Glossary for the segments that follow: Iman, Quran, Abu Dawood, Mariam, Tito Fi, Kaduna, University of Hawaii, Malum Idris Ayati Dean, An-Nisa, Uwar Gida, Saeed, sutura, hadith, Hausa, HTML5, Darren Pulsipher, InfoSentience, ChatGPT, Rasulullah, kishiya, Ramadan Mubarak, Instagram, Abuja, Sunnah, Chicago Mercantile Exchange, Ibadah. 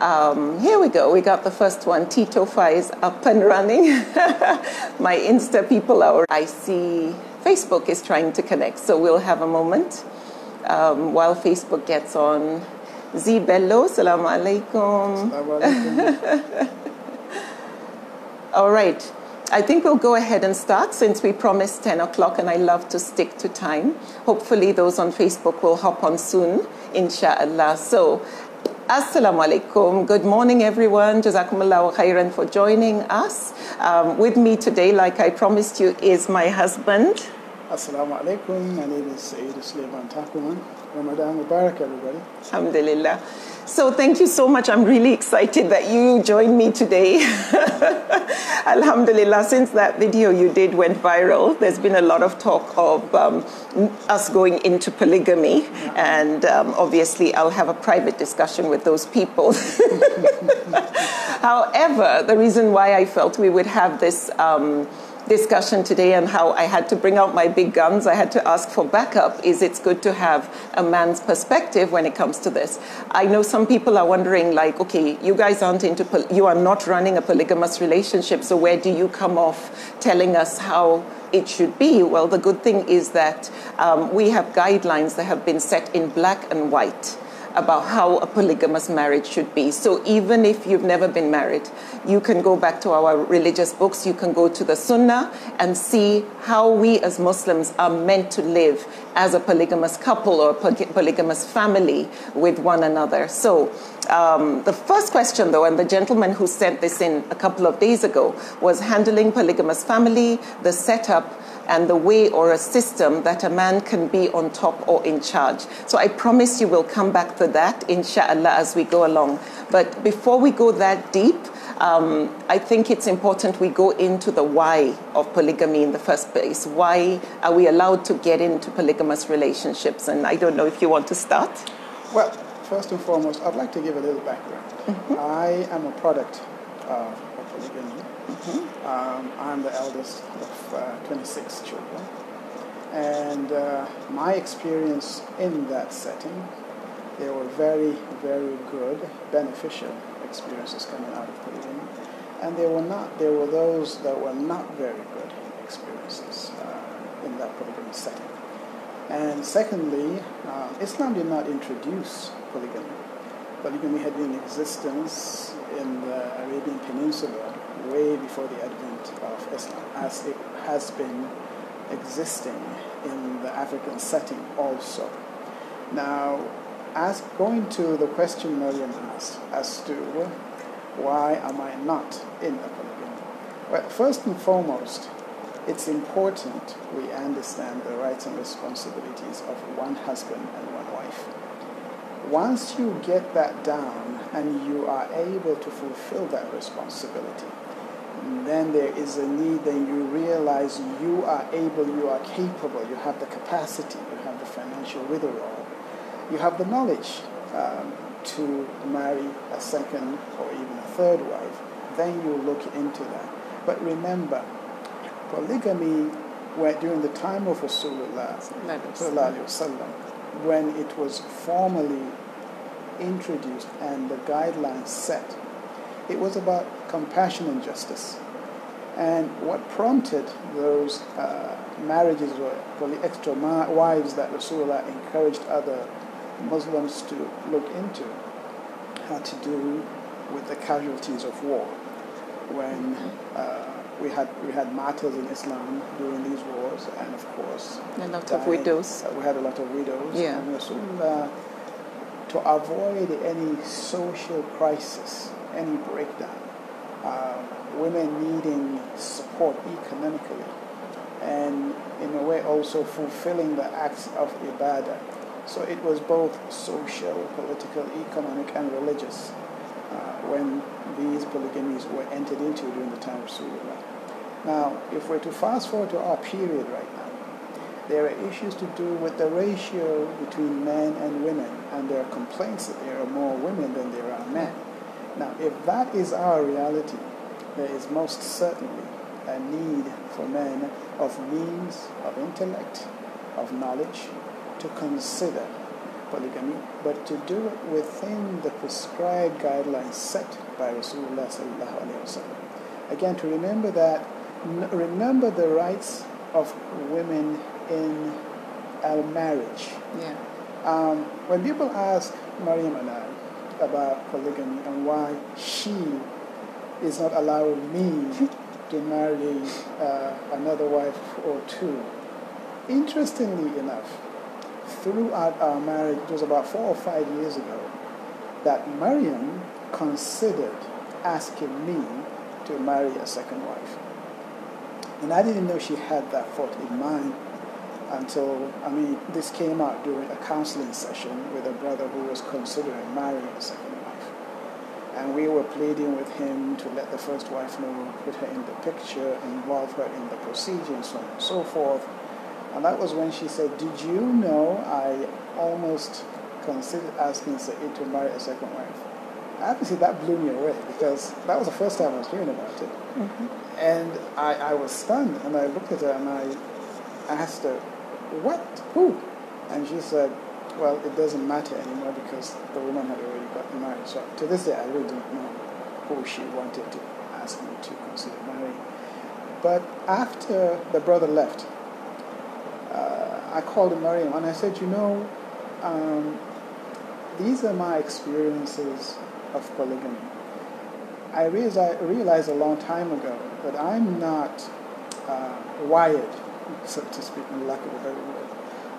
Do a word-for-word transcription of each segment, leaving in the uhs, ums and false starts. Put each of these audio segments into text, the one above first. Um, here we go. We got the first one. Tito Fi is up and running. My Insta people are. I see Facebook is trying to connect, so we'll have a moment um, while Facebook gets on. Zibello, salaam alaikum. Salaam alaikum. All right. I think we'll go ahead and start since we promised ten o'clock, and I love to stick to time. Hopefully those on Facebook will hop on soon, inshallah. So, Assalamu alaikum. Good morning, everyone. Jazakumullahu khairan for joining us. Um, with me today, like I promised you, is my husband. Assalamu alaikum. My name is Saeed Suleiman Takuman. Ramadan Mubarak, everybody. Alhamdulillah. So thank you so much. I'm really excited that you joined me today. Alhamdulillah, since that video you did went viral, there's been a lot of talk of um, us going into polygamy. Yeah. And um, obviously I'll have a private discussion with those people. However, the reason why I felt we would have this um, discussion today and how I had to bring out my big guns, I had to ask for backup, is it's good to have a man's perspective when it comes to this. I know some people are wondering, like, okay, you guys aren't into, poly you are not running a polygamous relationship, so where do you come off telling us how it should be? Well, the good thing is that um, we have guidelines that have been set in black and white about how a polygamous marriage should be. So even if you've never been married, you can go back to our religious books, you can go to the Sunnah and see how we as Muslims are meant to live as a polygamous couple or a polygamous family with one another. So um, the first question though, and the gentleman who sent this in a couple of days ago, was handling polygamous family, the setup, and the way or a system that a man can be on top or in charge. So I promise you we'll come back to that, inshallah, as we go along. But before we go that deep, um, I think it's important we go into the why of polygamy in the first place. Why are we allowed to get into polygamous relationships? And I don't know if you want to start. Well, first and foremost, I'd like to give a little background. Mm-hmm. I am a product of polygamy. Mm-hmm. um, I'm the eldest of uh, twenty-six children, and uh, my experience in that setting, they were very, very good, beneficial experiences coming out of polygamy, and they were not. There were those that were not very good experiences uh, in that polygamy setting. And secondly, uh, Islam did not introduce polygamy. Polygamy had been in existence in the Arabian Peninsula way before the advent of Islam, as it has been existing in the African setting also. Now, as going to the question Mariam asked as to why am I not in a polygamy? Well, first and foremost, it's important we understand the rights and responsibilities of one husband and one wife. Once you get that down and you are able to fulfill that responsibility, then there is a need, then you realize you are able, you are capable, you have the capacity, you have the financial wherewithal, you have the knowledge um, to marry a second or even a third wife, then you look into that. But remember, polygamy, where during the time of Rasulullah, when it was formally introduced and the guidelines set, it was about compassion and justice. And what prompted those uh, marriages or poly extra wives that Rasulullah encouraged other Muslims to look into had to do with the casualties of war. When uh, we had we had martyrs in Islam during these wars, and of course a lot dying, of widows. Uh, we had a lot of widows. Yeah. And Rasulullah, to avoid any social crisis, any breakdown, uh, women needing support economically, and in a way also fulfilling the acts of Ibadah. So it was both social, political, economic, and religious uh, when these polygamies were entered into during the time of Rasulullah. Now, if we're to fast forward to our period right now, there are issues to do with the ratio between men and women, and there are complaints that there are more women than there are men. Now, if that is our reality, there is most certainly a need for men of means, of intellect, of knowledge, to consider polygamy, but to do it within the prescribed guidelines set by Rasulullah sallallahu alaihi wasallam. Again, to remember that, remember the rights of women in our marriage. Yeah. Um, when people ask Mariam and I about polygamy and why she is not allowing me to marry uh, another wife or two, interestingly enough, throughout our marriage, it was about four or five years ago, that Mariam considered asking me to marry a second wife. And I didn't know she had that thought in mind until, I mean, this came out during a counseling session with a brother who was considering marrying a second wife. And we were pleading with him to let the first wife know, put her in the picture, involve her in the procedure, and so on and so forth. And that was when she said, did you know I almost considered asking Saeed to marry a second wife? I have to say that blew me away, because that was the first time I was hearing about it. Mm-hmm. And I, I was stunned, and I looked at her and I asked her, what? Who? And she said, well, it doesn't matter anymore because the woman had already gotten married. So to this day, I really don't know who she wanted to ask me to consider marrying. But after the brother left, uh, I called Mariam and I said, you know, um, these are my experiences of polygamy. I realized a long time ago that I'm not uh, wired, so to speak, in lack of a better word,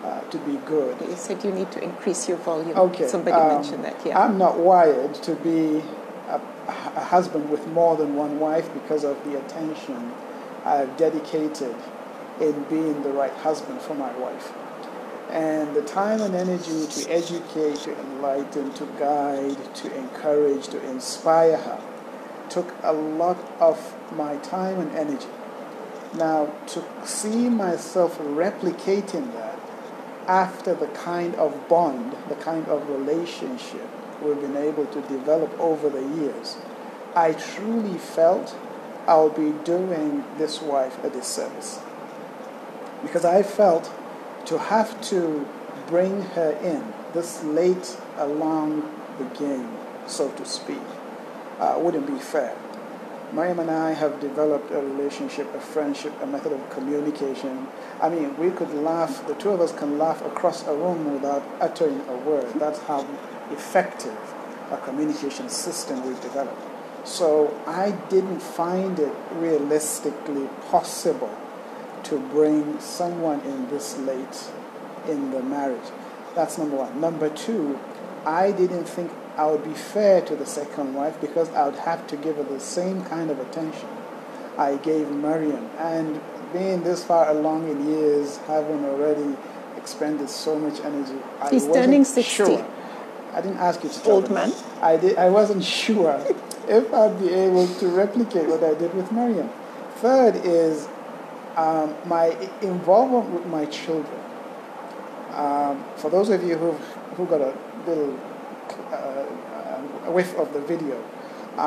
uh, to be good. You said you need to increase your volume. Okay. Somebody um, mentioned that, yeah. I'm not wired to be a, a husband with more than one wife because of the attention I've dedicated in being the right husband for my wife. And the time and energy to educate, to enlighten, to guide, to encourage, to inspire her took a lot of my time and energy. Now, to see myself replicating that after the kind of bond, the kind of relationship we've been able to develop over the years, I truly felt I'll be doing this wife a disservice. Because I felt to have to bring her in this late along the game, so to speak, uh, wouldn't be fair. Mariam and I have developed a relationship, a friendship, a method of communication. I mean, we could laugh, the two of us can laugh across a room without uttering a word. That's how effective a communication system we've developed. So I didn't find it realistically possible to bring someone in this late in the marriage. That's number one. Number two, I didn't think I would be fair to the second wife because I would have to give her the same kind of attention I gave Mariam. And being this far along in years, having already expended so much energy, I He's turning sixty. Sure. I didn't ask you to tell Old man. I, did, I wasn't sure if I'd be able to replicate what I did with Mariam. Third is, Um, my involvement with my children. Um, for those of you who who got a little uh, whiff of the video,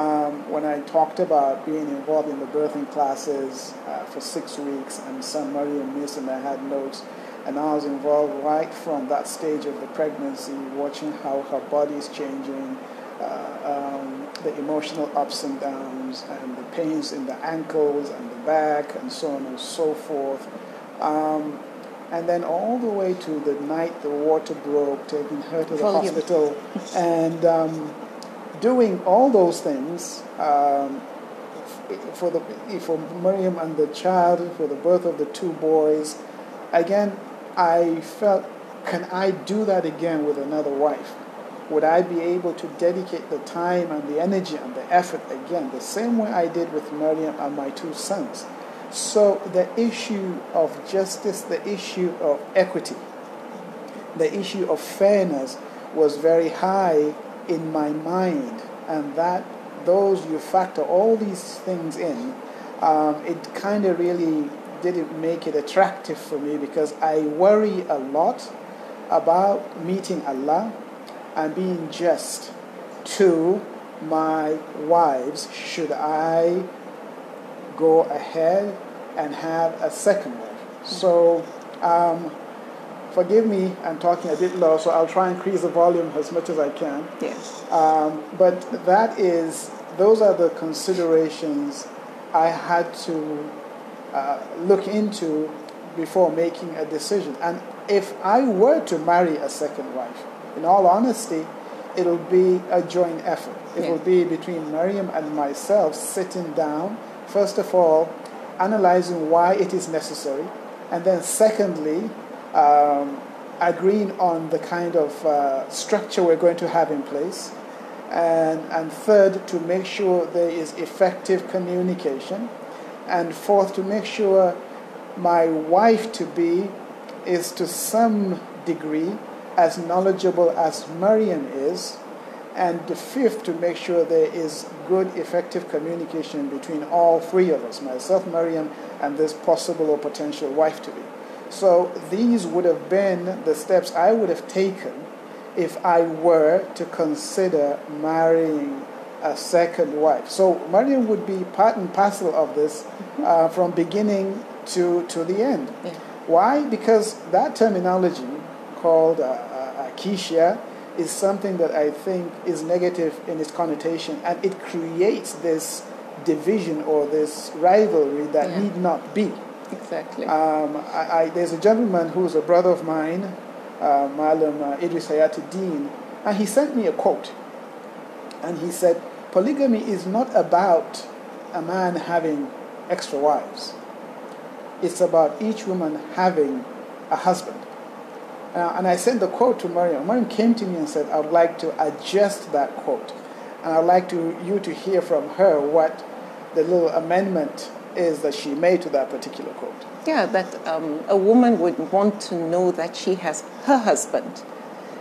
um, when I talked about being involved in the birthing classes uh, for six weeks and some Mariam missed and I had notes, and I was involved right from that stage of the pregnancy, watching how her body's changing, uh, um, the emotional ups and downs, and the pains in the ankles and the back, and so on and so forth. Um, and then all the way to the night the water broke, taking her to the Volume. hospital, and um, doing all those things um, for the for Mariam and the child, for the birth of the two boys. Again, I felt, can I do that again with another wife? Would I be able to dedicate the time and the energy and the effort again, the same way I did with Mariam and my two sons? So the issue of justice, the issue of equity, the issue of fairness was very high in my mind. And that, those, you factor all these things in, um, it kind of really didn't make it attractive for me because I worry a lot about meeting Allah and being just to my wives. Should I go ahead and have a second wife? So um, forgive me, I'm talking a bit low, so I'll try and increase the volume as much as I can. Yes. Um, but that is, those are the considerations I had to uh, look into before making a decision. And if I were to marry a second wife, in all honesty, it'll be a joint effort. It yeah. will be between Mariam and myself sitting down, first of all, analyzing why it is necessary, and then secondly, um, agreeing on the kind of uh, structure we're going to have in place, and, and third, to make sure there is effective communication, and fourth, to make sure my wife-to-be is to some degree as knowledgeable as Mariam is, and the fifth, to make sure there is good, effective communication between all three of us, myself, Mariam, and this possible or potential wife-to-be. So these would have been the steps I would have taken if I were to consider marrying a second wife. So Mariam would be part and parcel of this uh, from beginning to, to the end. Yeah. Why? Because that terminology called uh, uh, kishiya is something that I think is negative in its connotation, and it creates this division or this rivalry that yeah. need not be. Exactly. Um, I, I, there's a gentleman who's a brother of mine, uh, Malum uh, Idris Ayati Dean, and he sent me a quote, and he said, "Polygamy is not about a man having extra wives. It's about each woman having a husband." Uh, and I sent the quote to Mariam. Mariam came to me and said, "I'd like to adjust that quote, and I'd like to you to hear from her what the little amendment is that she made to that particular quote." Yeah, that um, a woman would want to know that she has her husband.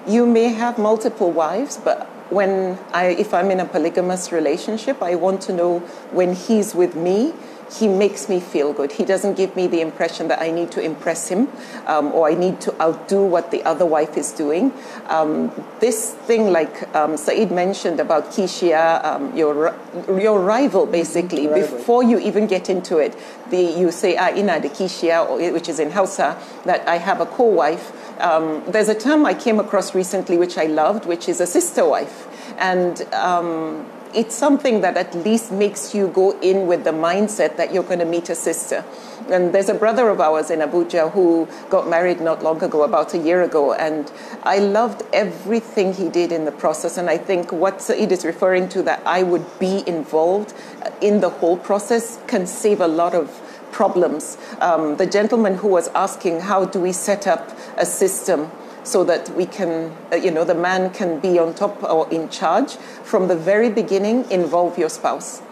You may have multiple wives, but when I, if I'm in a polygamous relationship, I want to know when he's with me, he makes me feel good. He doesn't give me the impression that I need to impress him um, or I need to outdo what the other wife is doing. Um, this thing, like um, Saeed mentioned about kishiya, um, your your rival, basically, mm-hmm. rival. Before you even get into it, the, you say, ah, ina de kishiya, which is in Hausa, that I have a co-wife. Um, there's a term I came across recently which I loved, which is a sister wife. And Um, it's something that at least makes you go in with the mindset that you're going to meet a sister. And there's a brother of ours in Abuja who got married not long ago, about a year ago, and I loved everything he did in the process. And I think what Saeed is referring to, that I would be involved in the whole process, can save a lot of problems. Um, the gentleman who was asking, how do we set up a system so that we can, you know, the man can be on top or in charge from the very beginning? Involve your spouse.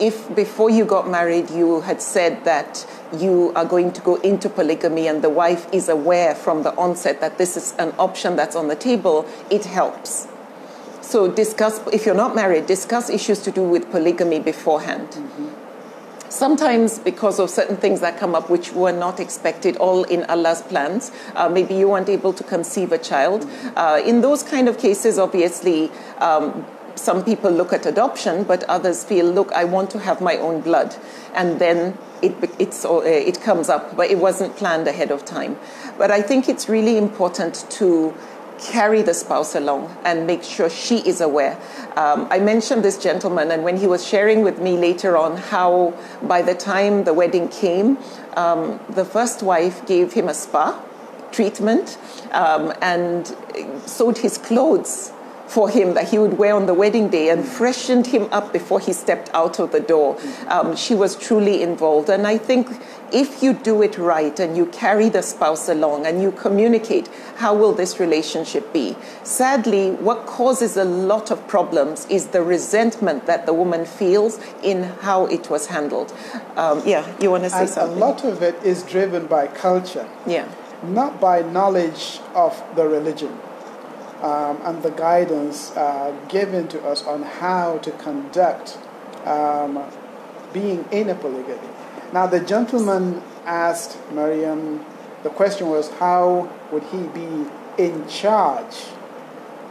If before you got married you had said that you are going to go into polygamy and the wife is aware from the onset that this is an option that's on the table, it helps. So discuss, if you're not married, discuss issues to do with polygamy beforehand. Mm-hmm. Sometimes because of certain things that come up which were not expected, all in Allah's plans, uh, maybe you weren't able to conceive a child. Uh, in those kind of cases, obviously, um, some people look at adoption, but others feel, look, I want to have my own blood. And then it, it's, it comes up, but it wasn't planned ahead of time. But I think it's really important to carry the spouse along and make sure she is aware. Um, I mentioned this gentleman, and when he was sharing with me later on how by the time the wedding came, um, the first wife gave him a spa treatment um, and sewed his clothes for him that he would wear on the wedding day and freshened him up before he stepped out of the door. Um, she was truly involved. And I think if you do it right and you carry the spouse along and you communicate, how will this relationship be? Sadly, what causes a lot of problems is the resentment that the woman feels in how it was handled. Um, yeah, you want to say and something? A lot of it is driven by culture, yeah, not by knowledge of the religion. Um, and the guidance uh, given to us on how to conduct um, being in a polygamy. Now, the gentleman asked Mariam, the question was, how would he be in charge?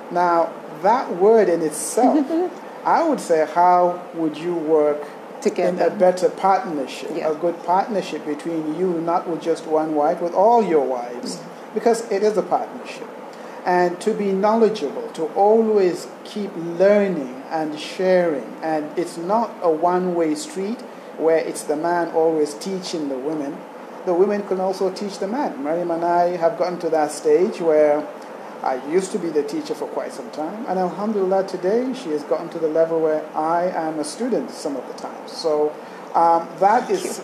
Now, that word in itself, I would say, how would you work together in a better partnership, yeah. a good partnership between you, not with just one wife, with all your wives. Mm-hmm. because it is a partnership. And to be knowledgeable, to always keep learning and sharing. And it's not a one-way street where it's the man always teaching the women. The women can also teach the man. Mariam and I have gotten to that stage where I used to be the teacher for quite some time. And alhamdulillah, today she has gotten to the level where I am a student some of the time. So um, that is...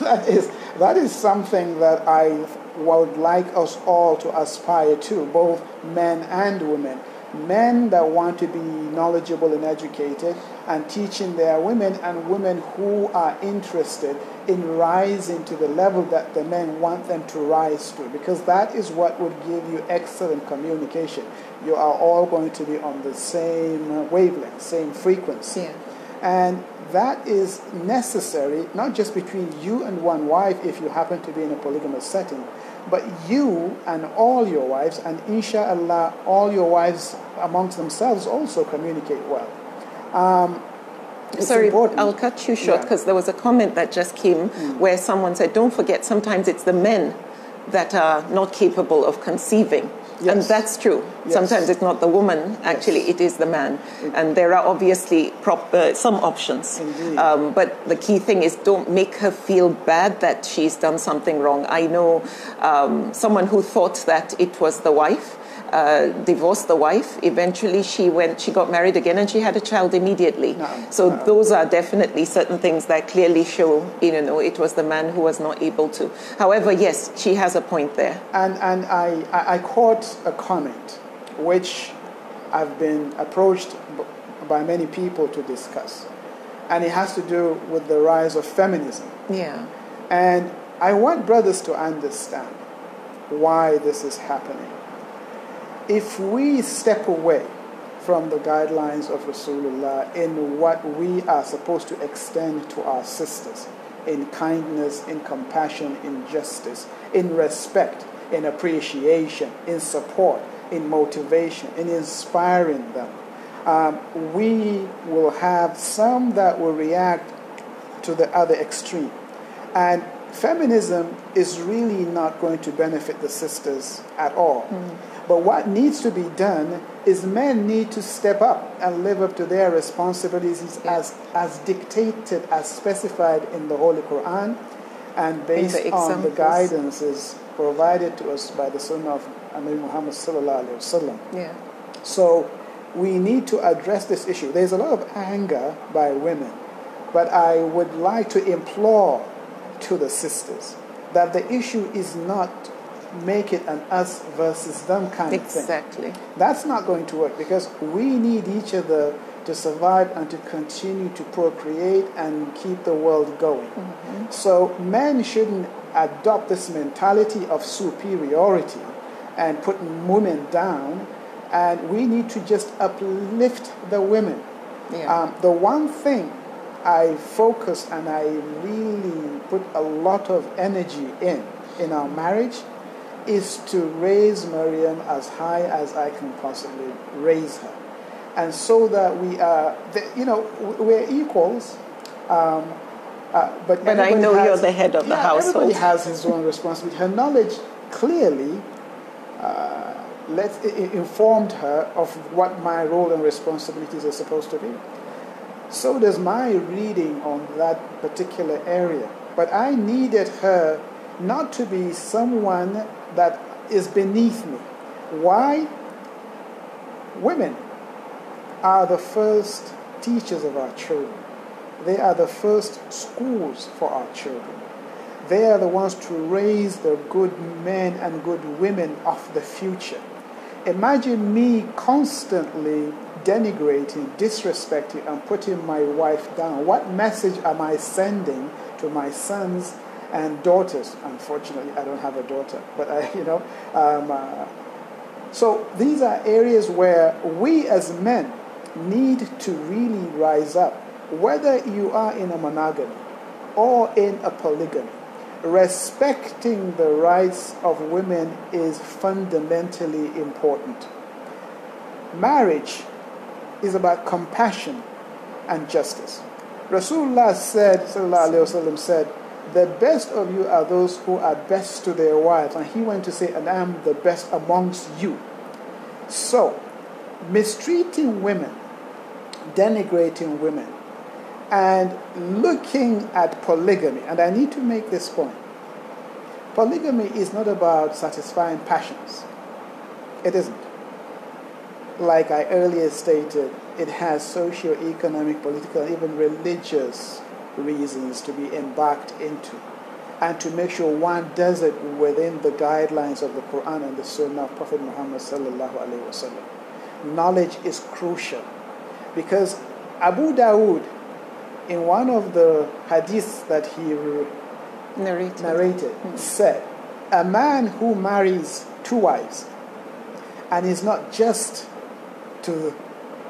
That is, that is something that I would like us all to aspire to, both men and women. Men that want to be knowledgeable and educated and teaching their women, and women who are interested in rising to the level that the men want them to rise to, because that is what would give you excellent communication. You are all going to be on the same wavelength, same frequency. Yeah. And that is necessary, not just between you and one wife if you happen to be in a polygamous setting, but you and all your wives, and inshallah, all your wives amongst themselves also communicate well. Um, Sorry, important. I'll cut you short because yeah. there was a comment that just came mm. where someone said, don't forget, sometimes it's the men that are not capable of conceiving. Yes. And that's true. Yes. Sometimes it's not the woman, actually, yes. it is the man. Indeed. And there are obviously prop, uh, some options. Um, but the key thing is don't make her feel bad that she's done something wrong. I know um, someone who thought that it was the wife, uh, divorced the wife. Eventually she went, she got married again and she had a child immediately. No. So no. those are definitely certain things that clearly show, you know, it was the man who was not able to. However, yes, she has a point there. And, and I, I, I caught a comment which I've been approached by many people to discuss, and it has to do with the rise of feminism. Yeah. And I want brothers to understand why this is happening. If we step away from the guidelines of Rasulullah in what we are supposed to extend to our sisters, in kindness, in compassion, in justice, in respect, in appreciation, in support, in motivation, in inspiring them, um, we will have some that will react to the other extreme. And feminism is really not going to benefit the sisters at all. Mm. But what needs to be done is men need to step up and live up to their responsibilities as, as dictated, as specified in the Holy Quran, and based the on the guidances provided to us by the Sunnah of Amir Muhammad sallallahu alaihi wasallam. Yeah. So we need to address this issue. There's a lot of anger by women, but I would like to implore to the sisters that the issue is not make it an us versus them kind exactly. of thing. Exactly. That's not going to work, because we need each other to survive and to continue to procreate and keep the world going. Mm-hmm. So men shouldn't adopt this mentality of superiority and put women down, and we need to just uplift the women. Yeah. Um, the one thing I focused and I really put a lot of energy in in our marriage is to raise Mariam as high as I can possibly raise her. And so that we are, you know, we're equals. Um, uh, but but I know has, you're the head of yeah, the household. Everybody has his own responsibility. Her knowledge clearly uh, let, it informed her of what my role and responsibilities are supposed to be. So does my reading on that particular area. But I needed her not to be someone that is beneath me. Why? Women are the first teachers of our children. They are the first schools for our children. They are the ones to raise the good men and good women of the future. Imagine me constantly denigrating, disrespecting, and putting my wife down. What message am I sending to my sons and daughters? Unfortunately, I don't have a daughter, but I, you know. Um, uh, so these are areas where we as men need to really rise up. Whether you are in a monogamy or in a polygamy, respecting the rights of women is fundamentally important. Marriage is about compassion and justice. Rasulullah said, sallallahu alaihi wasallam said, the best of you are those who are best to their wives. And he went to say, and I am the best amongst you. So, mistreating women, denigrating women, and looking at polygamy, and I need to make this point. Polygamy is not about satisfying passions. It isn't. Like I earlier stated, it has socio-economic, political, and even religious reasons to be embarked into, and to make sure one does it within the guidelines of the Quran and the Sunnah of Prophet Muhammad sallallahu alaihi wasallam. Knowledge is crucial, because Abu Dawood, in one of the hadiths that he narrated, narrated mm-hmm. said, a man who marries two wives and is not just to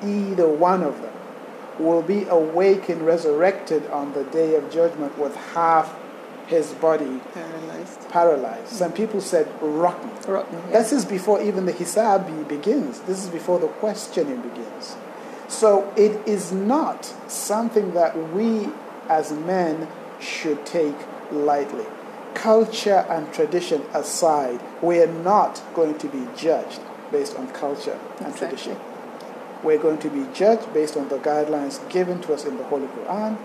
either one of them will be awakened, resurrected on the day of judgment with half his body paralyzed. paralyzed. Mm-hmm. Some people said rotten. rotten yeah. This is before even the hisabi begins. This is before the questioning begins. So it is not something that we as men should take lightly. Culture and tradition aside, we are not going to be judged based on culture and exactly. tradition. We're going to be judged based on the guidelines given to us in the Holy Quran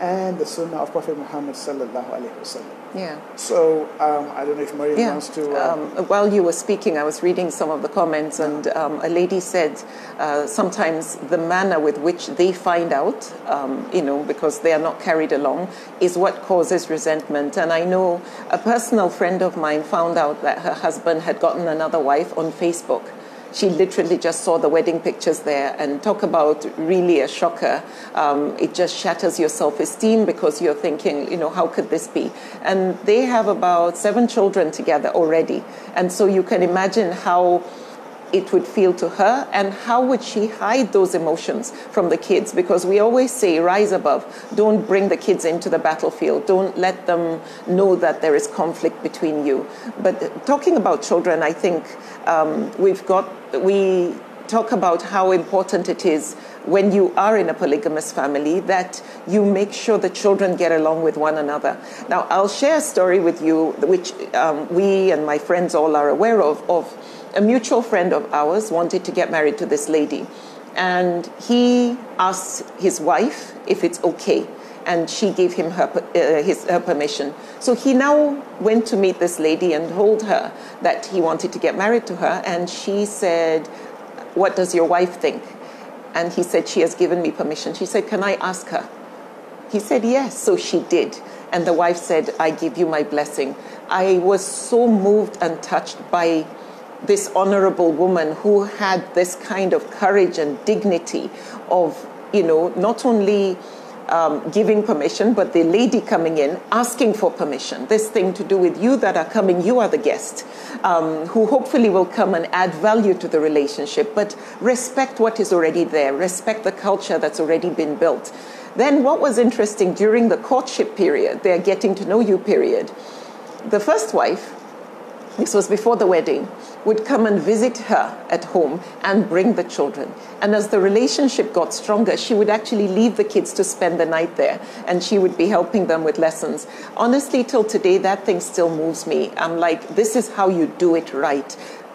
and the Sunnah of Prophet Muhammad sallallahu alaihi wasallam. Yeah. So um, I don't know if Mariam yeah. wants to. Um, um, while you were speaking, I was reading some of the comments, yeah. and um, a lady said uh, sometimes the manner with which they find out, um, you know, because they are not carried along, is what causes resentment. And I know a personal friend of mine found out that her husband had gotten another wife on Facebook. She literally just saw the wedding pictures there, and talk about really a shocker. Um, it just shatters your self-esteem, because you're thinking, you know, how could this be? And they have about seven children together already. And so you can imagine how it would feel to her, and how would she hide those emotions from the kids? Because we always say, rise above. Don't bring the kids into the battlefield. Don't let them know that there is conflict between you. But talking about children, I think um, we've got we talk about how important it is when you are in a polygamous family that you make sure the children get along with one another. Now, I'll share a story with you, which um, we and my friends all are aware of. of A mutual friend of ours wanted to get married to this lady, and he asked his wife if it's okay, and she gave him her, uh, his, her permission. So he now went to meet this lady and told her that he wanted to get married to her, and she said, what does your wife think? And he said, she has given me permission. She said, can I ask her? He said, yes. So she did. And the wife said, I give you my blessing. I was so moved and touched by this honorable woman who had this kind of courage and dignity of, you know, not only um, giving permission, but the lady coming in, asking for permission. This thing to do with you that are coming, you are the guest, um, who hopefully will come and add value to the relationship, but respect what is already there, respect the culture that's already been built. Then what was interesting during the courtship period, their getting to know you period, the first wife, this was before the wedding, would come and visit her at home and bring the children. And as the relationship got stronger, she would actually leave the kids to spend the night there, and she would be helping them with lessons. Honestly, till today, that thing still moves me. I'm like, this is how you do it right.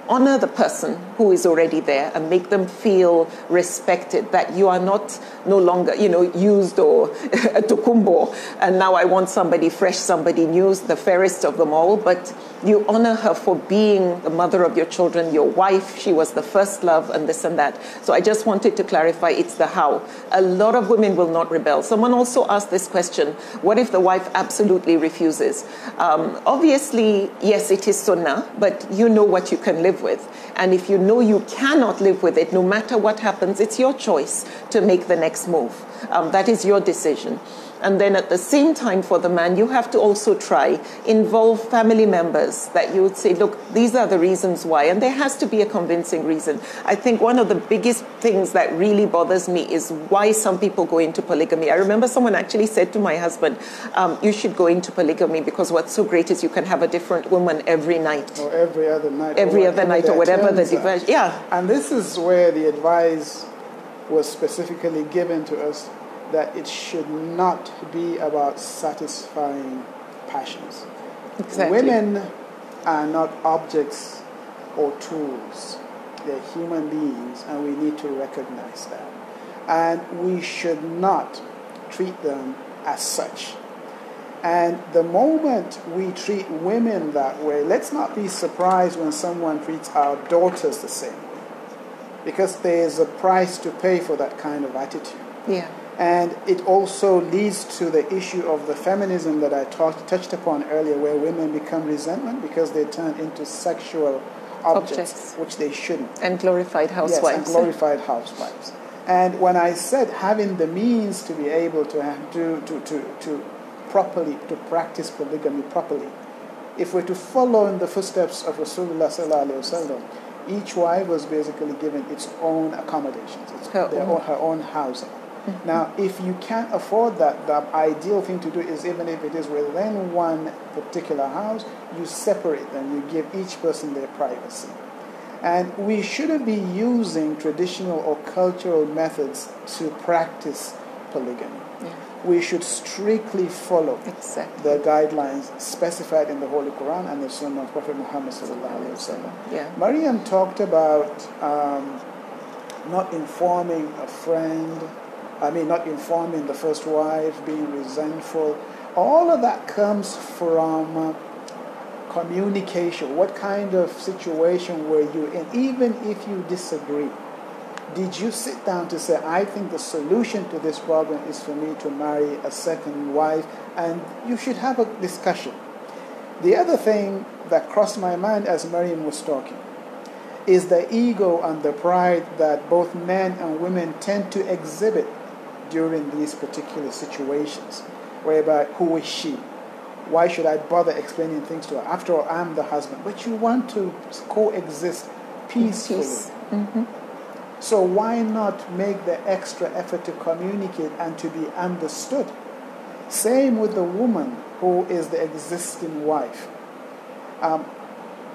Honor the person who is already there and make them feel respected, that you are not no longer, you know, used or a tukumbo, and now I want somebody fresh, somebody new, the fairest of them all. But you honor her for being the mother of your children, your wife. She was the first love, and this and that. So I just wanted to clarify, it's the how. A lot of women will not rebel. Someone also asked this question, what if the wife absolutely refuses? Um, obviously, yes, it is sunnah, but you know what you can live with. And if you know you cannot live with it, no matter what happens, it's your choice to make the next move. Um, that is your decision. And then at the same time, for the man, you have to also try, involve family members, that you would say, look, these are the reasons why. And there has to be a convincing reason. I think one of the biggest things that really bothers me is why some people go into polygamy. I remember someone actually said to my husband, um, you should go into polygamy because what's so great is you can have a different woman every night. Or every other night. Every other night or whatever the diversion. Yeah. And this is where the advice was specifically given to us, that it should not be about satisfying passions. Exactly. Women are not objects or tools. They're human beings, and we need to recognize that. And we should not treat them as such. And the moment we treat women that way, let's not be surprised when someone treats our daughters the same way, because there's a price to pay for that kind of attitude. Yeah. And it also leads to the issue of the feminism that I talked, touched upon earlier, where women become resentment because they turn into sexual objects, objects. which they shouldn't. And glorified housewives. Yes, and glorified housewives. And when I said having the means to be able to have, to, to, to, to properly, to practice polygamy properly, if we're to follow in the footsteps of Rasulullah sallallahu alaihi wasallam, each wife was basically given its own accommodations, its, her, their own. Own, her own housing. Mm-hmm. Now, if you can't afford that, the ideal thing to do is, even if it is within one particular house, you separate them, you give each person their privacy. And we shouldn't be using traditional or cultural methods to practice polygamy. Yeah. We should strictly follow exactly. the guidelines specified in the Holy Quran and the Sunnah of Prophet Muhammad sallallahu alaihi wasallam. Yeah. Mariam talked about um, not informing a friend, I mean, not informing the first wife, being resentful. All of that comes from uh, communication. What kind of situation were you in? Even if you disagree, did you sit down to say, I think the solution to this problem is for me to marry a second wife? And you should have a discussion. The other thing that crossed my mind as Mariam was talking is the ego and the pride that both men and women tend to exhibit during these particular situations, whereby, who is she? Why should I bother explaining things to her? After all, I'm the husband. But you want to coexist peacefully. Peace. Mm-hmm. So why not make the extra effort to communicate and to be understood? Same with the woman who is the existing wife. Um,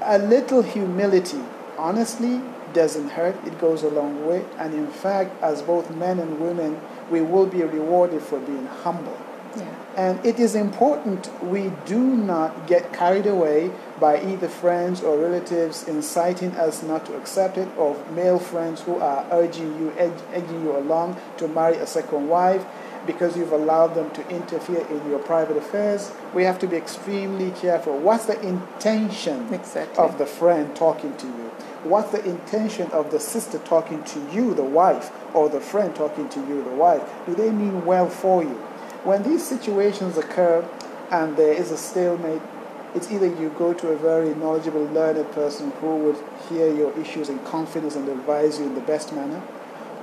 a little humility, honestly, doesn't hurt. It goes a long way. And in fact, as both men and women, we will be rewarded for being humble. Yeah. And it is important we do not get carried away by either friends or relatives inciting us not to accept it, or male friends who are urging you, egging you along to marry a second wife because you've allowed them to interfere in your private affairs. We have to be extremely careful. What's the intention exactly. of the friend talking to you? What's the intention of the sister talking to you, the wife, or the friend talking to you, the wife? Do they mean well for you? When these situations occur and there is a stalemate, it's either you go to a very knowledgeable, learned person who would hear your issues in confidence and advise you in the best manner,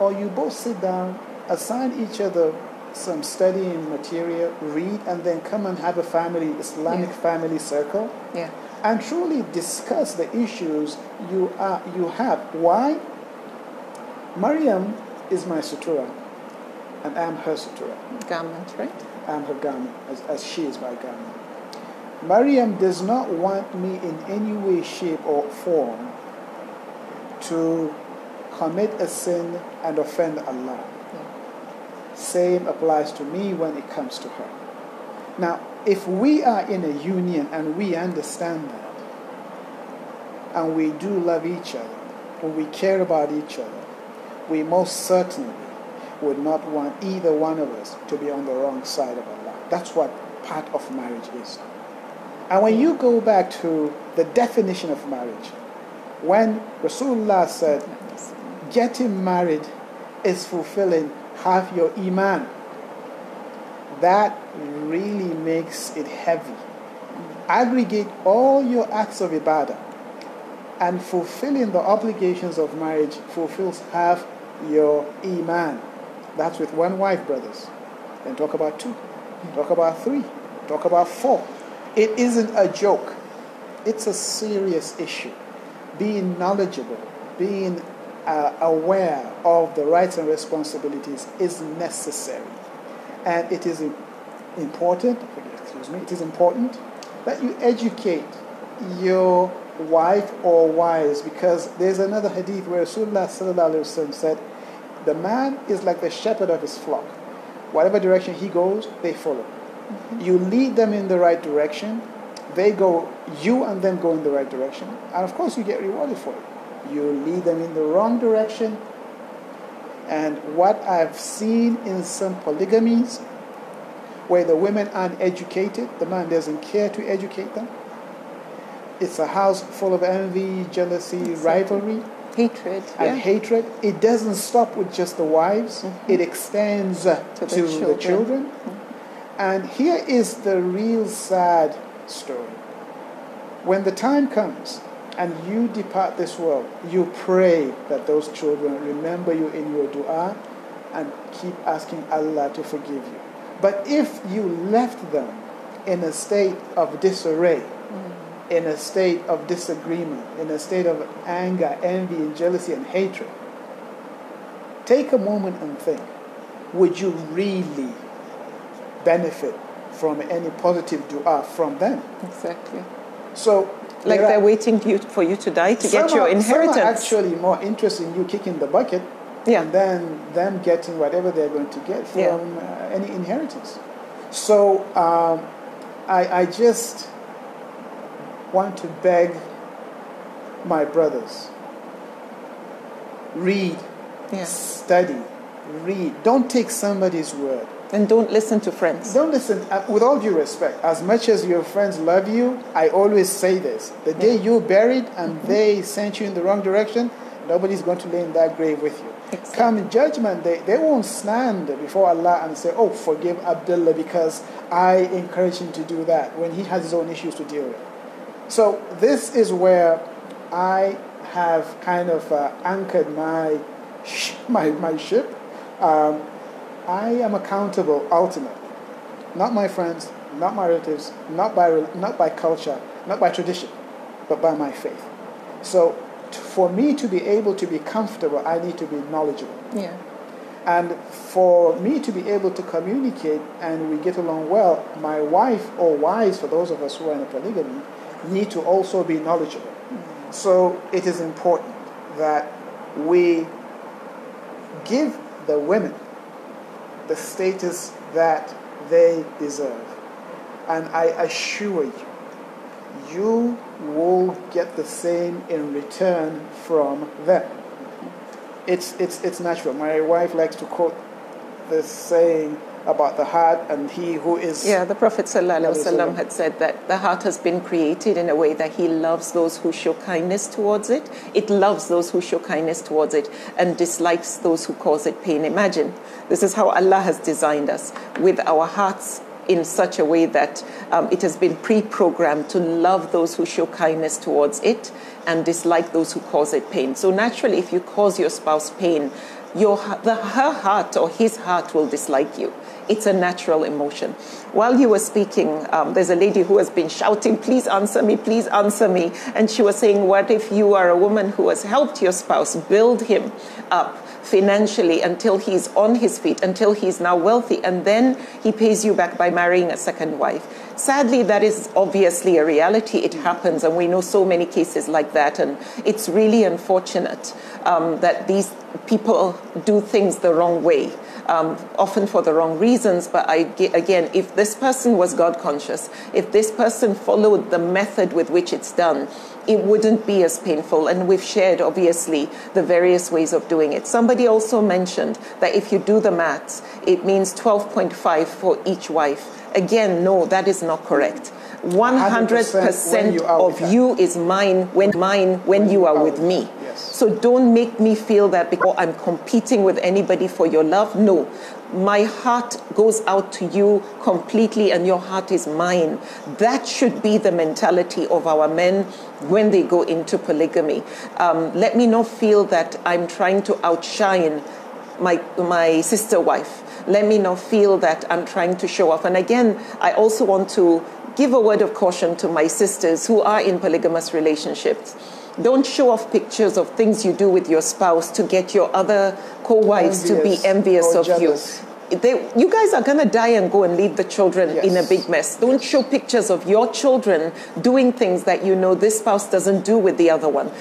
or you both sit down, assign each other some studying material, read, and then come and have a family, Islamic yeah. family circle, yeah. and truly discuss the issues you are, you have. Why? Mariam is my sutura, and I am her sutura. Garment, right? I am her garment, as, as she is my garment. Mariam does not want me in any way, shape, or form to commit a sin and offend Allah. Yeah. Same applies to me when it comes to her. Now, if we are in a union and we understand that, and we do love each other, and we care about each other, we most certainly would not want either one of us to be on the wrong side of Allah. That's what part of marriage is. And when you go back to the definition of marriage, when Rasulullah said, getting married is fulfilling half your Iman, that really makes it heavy. Aggregate all your acts of Ibadah, and fulfilling the obligations of marriage fulfills half your Iman. That's with one wife, brothers. Then talk about two. Talk about three. Talk about four. It isn't a joke. It's a serious issue. Being knowledgeable, being uh, aware of the rights and responsibilities is necessary. And it is important, excuse me, it is important that you educate your wife or wives, because there's another hadith where Rasulullah sallallahu alaihi wasallam said, the man is like the shepherd of his flock. Whatever direction he goes, they follow. Mm-hmm. You lead them in the right direction. They go, you and them go in the right direction. And of course you get rewarded for it. You lead them in the wrong direction. And what I've seen in some polygamies, where the women aren't educated, the man doesn't care to educate them. It's a house full of envy, jealousy, exactly. rivalry. Hatred. And yeah. hatred. It doesn't stop with just the wives. Mm-hmm. It extends to, to the children. The children. Mm-hmm. And here is the real sad story. When the time comes and you depart this world, you pray that those children remember you in your dua and keep asking Allah to forgive you. But if you left them in a state of disarray, mm. in a state of disagreement, in a state of anger, envy, and jealousy, and hatred, take a moment and think, would you really benefit from any positive dua from them? Exactly. So, like they're waiting for you to die to get your inheritance. Some are actually more interested in you kicking the bucket Yeah. and then them getting whatever they're going to get from yeah. uh, any inheritance. So um, I, I just want to beg my brothers, read, yeah. study, read. Don't take somebody's word. And don't listen to friends. Don't listen. Uh, with all due respect, as much as your friends love you, I always say this. The day yeah. you're buried and mm-hmm. they sent you in the wrong direction, nobody's going to lay in that grave with you. Exactly. Come judgment day, they won't stand before Allah and say, oh, forgive Abdullah because I encourage him to do that when he has his own issues to deal with. So this is where I have kind of uh, anchored my, sh my, my ship. Um, I am accountable ultimately. Not my friends, not my relatives, not by, not by culture, not by tradition, but by my faith. So for me to be able to be comfortable, I need to be knowledgeable. Yeah. And for me to be able to communicate and we get along well, my wife or wives, for those of us who are in a polygamy, need to also be knowledgeable. Mm-hmm. So it is important that we give the women the status that they deserve. And I assure you, you will get the same in return from them. It's, it's, it's natural. My wife likes to quote this saying about the heart and he who is... Yeah, the Prophet ﷺ had said that the heart has been created in a way that he loves those who show kindness towards it. It loves those who show kindness towards it and dislikes those who cause it pain. Imagine, this is how Allah has designed us, with our hearts in such a way that um, it has been pre-programmed to love those who show kindness towards it and dislike those who cause it pain. So naturally, if you cause your spouse pain, your, the, her heart or his heart will dislike you. It's a natural emotion. While you were speaking, um, there's a lady who has been shouting, please answer me, please answer me. And she was saying, what if you are a woman who has helped your spouse build him up financially until he's on his feet, until he's now wealthy, and then he pays you back by marrying a second wife? Sadly, that is obviously a reality. It happens, and we know so many cases like that, and it's really unfortunate um, that these people do things the wrong way, um, often for the wrong reasons. But I, again, if this person was God-conscious, if this person followed the method with which it's done, it wouldn't be as painful. And we've shared, obviously, the various ways of doing it. Somebody also mentioned that if you do the maths, it means twelve point five for each wife. Again, no, that is not correct. one hundred percent of you is mine when mine when you are with me. Yes. So don't make me feel that because I'm competing with anybody for your love. No. My heart goes out to you completely and your heart is mine. That should be the mentality of our men when they go into polygamy. Um, let me not feel that I'm trying to outshine my my sister wife. Let me not feel that I'm trying to show off. And again, I also want to give a word of caution to my sisters who are in polygamous relationships. Don't show off pictures of things you do with your spouse to get your other co-wives to be envious of you. They, you guys are going to die and go and leave the children yes. in a big mess. Don't yes. show pictures of your children doing things that you know this spouse doesn't do with the other one.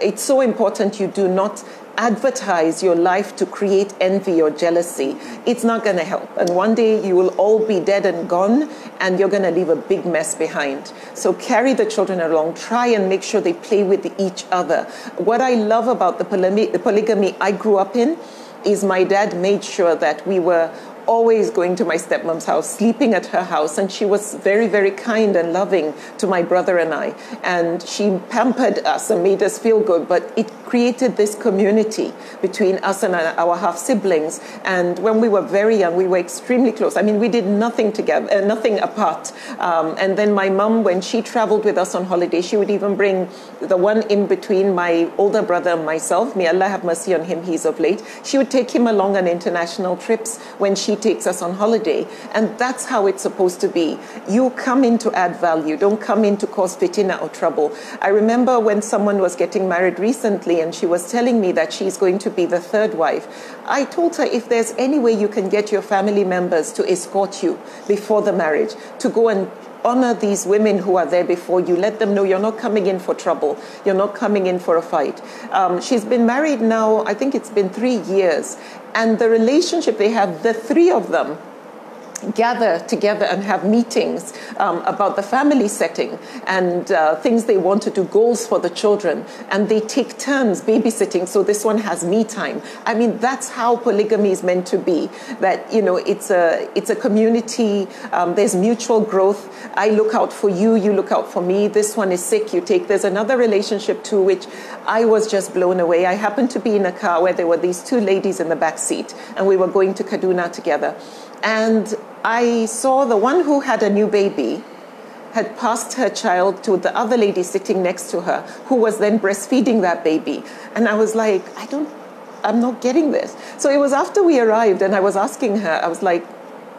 It's so important you do not advertise your life to create envy or jealousy. It's not going to help. And one day you will all be dead and gone, and you're going to leave a big mess behind. So carry the children along. Try and make sure they play with each other. What I love about the poly the polygamy I grew up in is my dad made sure that we were always going to my stepmom's house, sleeping at her house, and she was very, very kind and loving to my brother and I. And she pampered us and made us feel good, but it created this community between us and our half-siblings. And when we were very young, we were extremely close. I mean, we did nothing together, uh, nothing apart. Um, and then my mom, when she traveled with us on holiday, she would even bring the one in between, my older brother and myself. May Allah have mercy on him, he's of late. She would take him along on international trips when she takes us on holiday. And that's how it's supposed to be. You come in to add value. Don't come in to cause fitina or trouble. I remember when someone was getting married recently and she was telling me that she's going to be the third wife. I told her, if there's any way you can get your family members to escort you before the marriage, to go and honor these women who are there before you. Let them know you're not coming in for trouble. You're not coming in for a fight. Um, she's been married now, I think it's been three years. And the relationship they have, the three of them, gather together and have meetings um, about the family setting and uh, things they want to do, goals for the children, and they take turns babysitting, so this one has me time. I mean, that's how polygamy is meant to be, that, you know, it's a, it's a community, um, there's mutual growth. I look out for you, you look out for me, this one is sick, you take. There's another relationship too, which I was just blown away. I happened to be in a car where there were these two ladies in the back seat, and we were going to Kaduna together. And I saw the one who had a new baby had passed her child to the other lady sitting next to her, who was then breastfeeding that baby. And I was like, I don't, I'm not getting this. So it was after we arrived and I was asking her, I was like,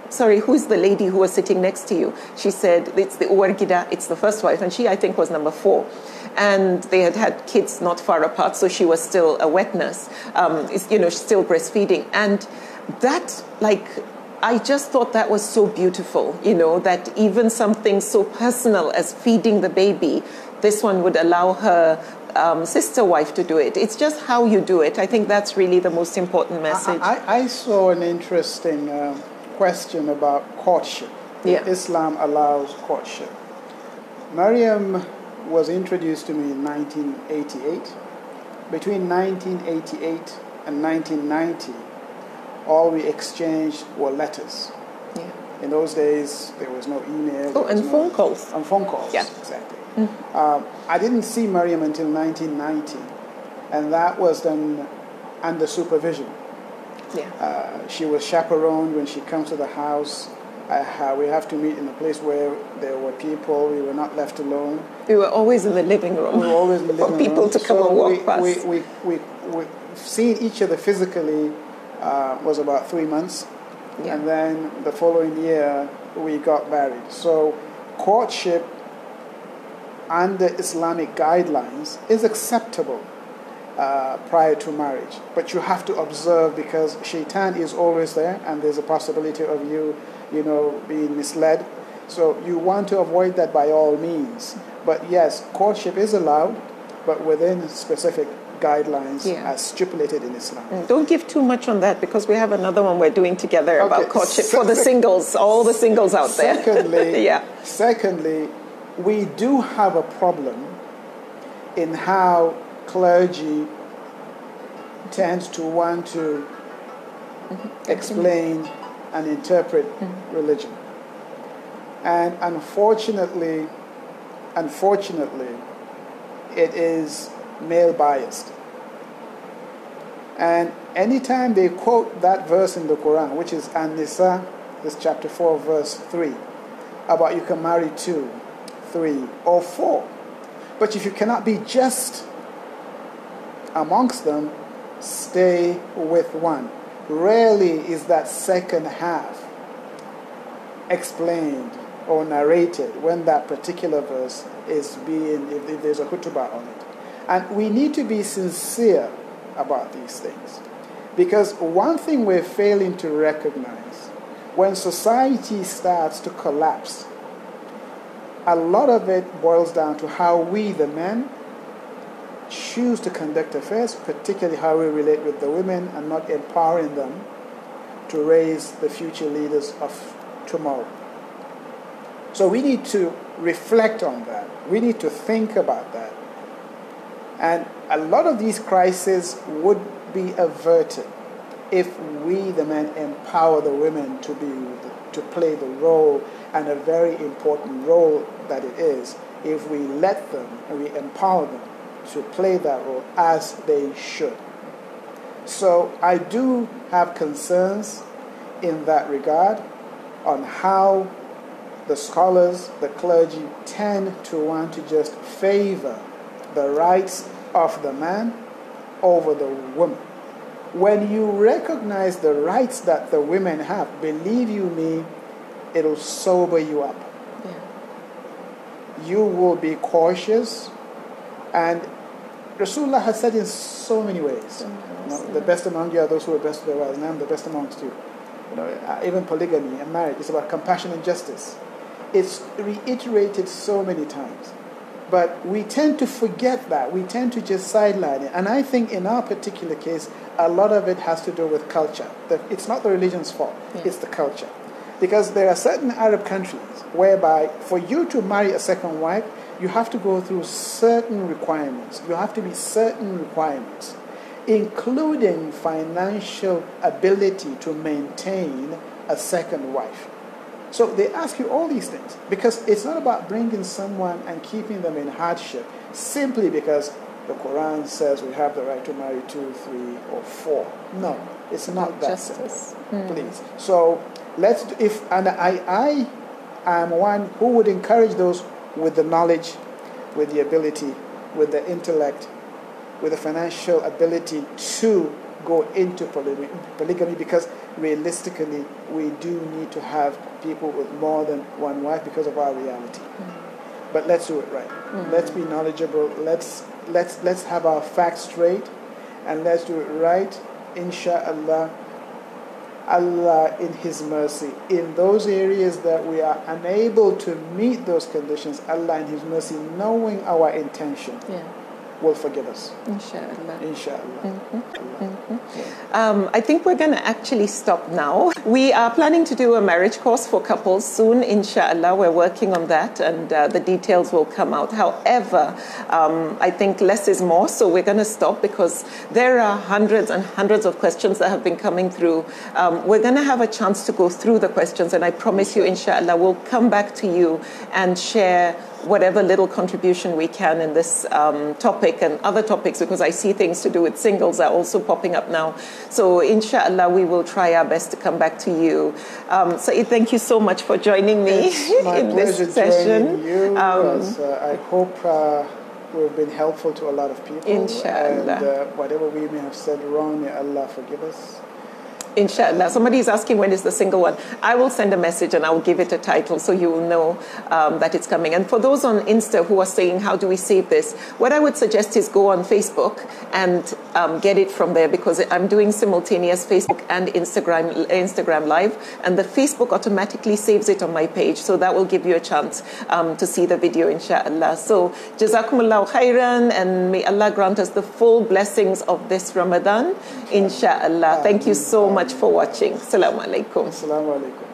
sorry, who's the lady who was sitting next to you? She said, it's the Uwar Gida, it's the first wife. And she, I think, was number four. And they had had kids not far apart, so she was still a wet nurse, um, you know, still breastfeeding. And that, like, I just thought that was so beautiful, you know, that even something so personal as feeding the baby, this one would allow her um, sister wife to do it. It's just how you do it. I think that's really the most important message. I, I, I saw an interesting um, question about courtship. Yeah. Islam allows courtship. Mariam was introduced to me in nineteen eighty-eight. Between nineteen eighty-eight and nineteen ninety, all we exchanged were letters. Yeah. In those days, there was no email. Oh, and no phone calls. And phone calls, yeah. Exactly. Mm. Um, I didn't see Mariam until nineteen ninety, and that was then under supervision. Yeah. Uh, she was chaperoned when she comes to the house. Uh, we have to meet in a place where there were people. We were not left alone. We were always in the living room. We were always in the living room. For people to come so and walk we, past. We, we, we, we, seeing each other physically Uh, was about three months, yeah. And then the following year we got married. So courtship under Islamic guidelines is acceptable uh, prior to marriage, but you have to observe because shaitan is always there, and there's a possibility of you, you know, being misled. So you want to avoid that by all means. But yes, courtship is allowed, but within specific guidelines, yeah, as stipulated in Islam. Mm. Don't give too much on that, because we have another one we're doing together, okay, about courtship for the singles, all the singles out there. Secondly, yeah. Secondly, we do have a problem in how clergy tends to want to mm-hmm. explain mm-hmm. and interpret mm-hmm. religion. And unfortunately, unfortunately, it is male biased. And anytime they quote that verse in the Quran, which is An-Nisa, this chapter four, verse three, about you can marry two, three, or four. But if you cannot be just amongst them, stay with one. Rarely is that second half explained or narrated when that particular verse is being, if, if there's a khutbah on it. And we need to be sincere about these things. Because one thing we're failing to recognize, when society starts to collapse, a lot of it boils down to how we, the men, choose to conduct affairs, particularly how we relate with the women and not empowering them to raise the future leaders of tomorrow. So we need to reflect on that. We need to think about that. And a lot of these crises would be averted if we, the men, empower the women to be to play the role, and a very important role that it is, if we let them and we empower them to play that role as they should. So I do have concerns in that regard on how the scholars, the clergy, tend to want to just favor the rights of the man over the woman. When you recognize the rights that the women have, believe you me, it'll sober you up. Yeah. You will be cautious. And Rasulullah has said in so many ways, you know, the best among you are those who are best to their wives, and I am the best amongst you. You know, even polygamy and marriage is about compassion and justice. It's reiterated so many times. But we tend to forget that. We tend to just sideline it. And I think in our particular case, a lot of it has to do with culture. It's not the religion's fault. Yeah. It's the culture. Because there are certain Arab countries whereby for you to marry a second wife, you have to go through certain requirements. You have to meet certain requirements, including financial ability to maintain a second wife. So they ask you all these things because it's not about bringing someone and keeping them in hardship simply because the Quran says we have the right to marry two, three, or four. No, it's not that simple. Mm. Please. So let's. If and I, I am one who would encourage those with the knowledge, with the ability, with the intellect, with the financial ability to go into polygamy, polygamy because realistically we do need to have people with more than one wife because of our reality. Mm-hmm. But let's do it right. Mm-hmm. Let's be knowledgeable. Let's let's let's have our facts straight, and let's do it right. Insha'Allah, Allah in His mercy, in those areas that we are unable to meet those conditions, Allah in His mercy, knowing our intention. Yeah. Will forgive us. Inshallah. Inshallah. Mm-hmm. Mm-hmm. Yeah. Um, I think we're going to actually stop now. We are planning to do a marriage course for couples soon, inshallah. We're working on that, and uh, the details will come out. However, um, I think less is more, so we're going to stop because there are hundreds and hundreds of questions that have been coming through. Um, we're going to have a chance to go through the questions, and I promise you, inshallah, we'll come back to you and share whatever little contribution we can in this um, topic and other topics, because I see things to do with singles are also popping up now. So inshallah, we will try our best to come back to you. Um, Saeed, thank you so much for joining me my in this session. You, um, as, uh, I hope uh, we've been helpful to a lot of people. Inshallah. And uh, whatever we may have said wrong, may Allah forgive us. Inshallah. Somebody is asking when is the single one. I will send a message and I will give it a title so you will know um, that it's coming. And for those on Insta who are saying, how do we save this? What I would suggest is go on Facebook and um, get it from there, because I'm doing simultaneous Facebook and Instagram, Instagram Live. And the Facebook automatically saves it on my page. So that will give you a chance um, to see the video, inshallah. So Jazakumullahu khairan, and may Allah grant us the full blessings of this Ramadan, inshallah. Thank you so much for watching. Assalamu alaikum. Assalamu alaikum.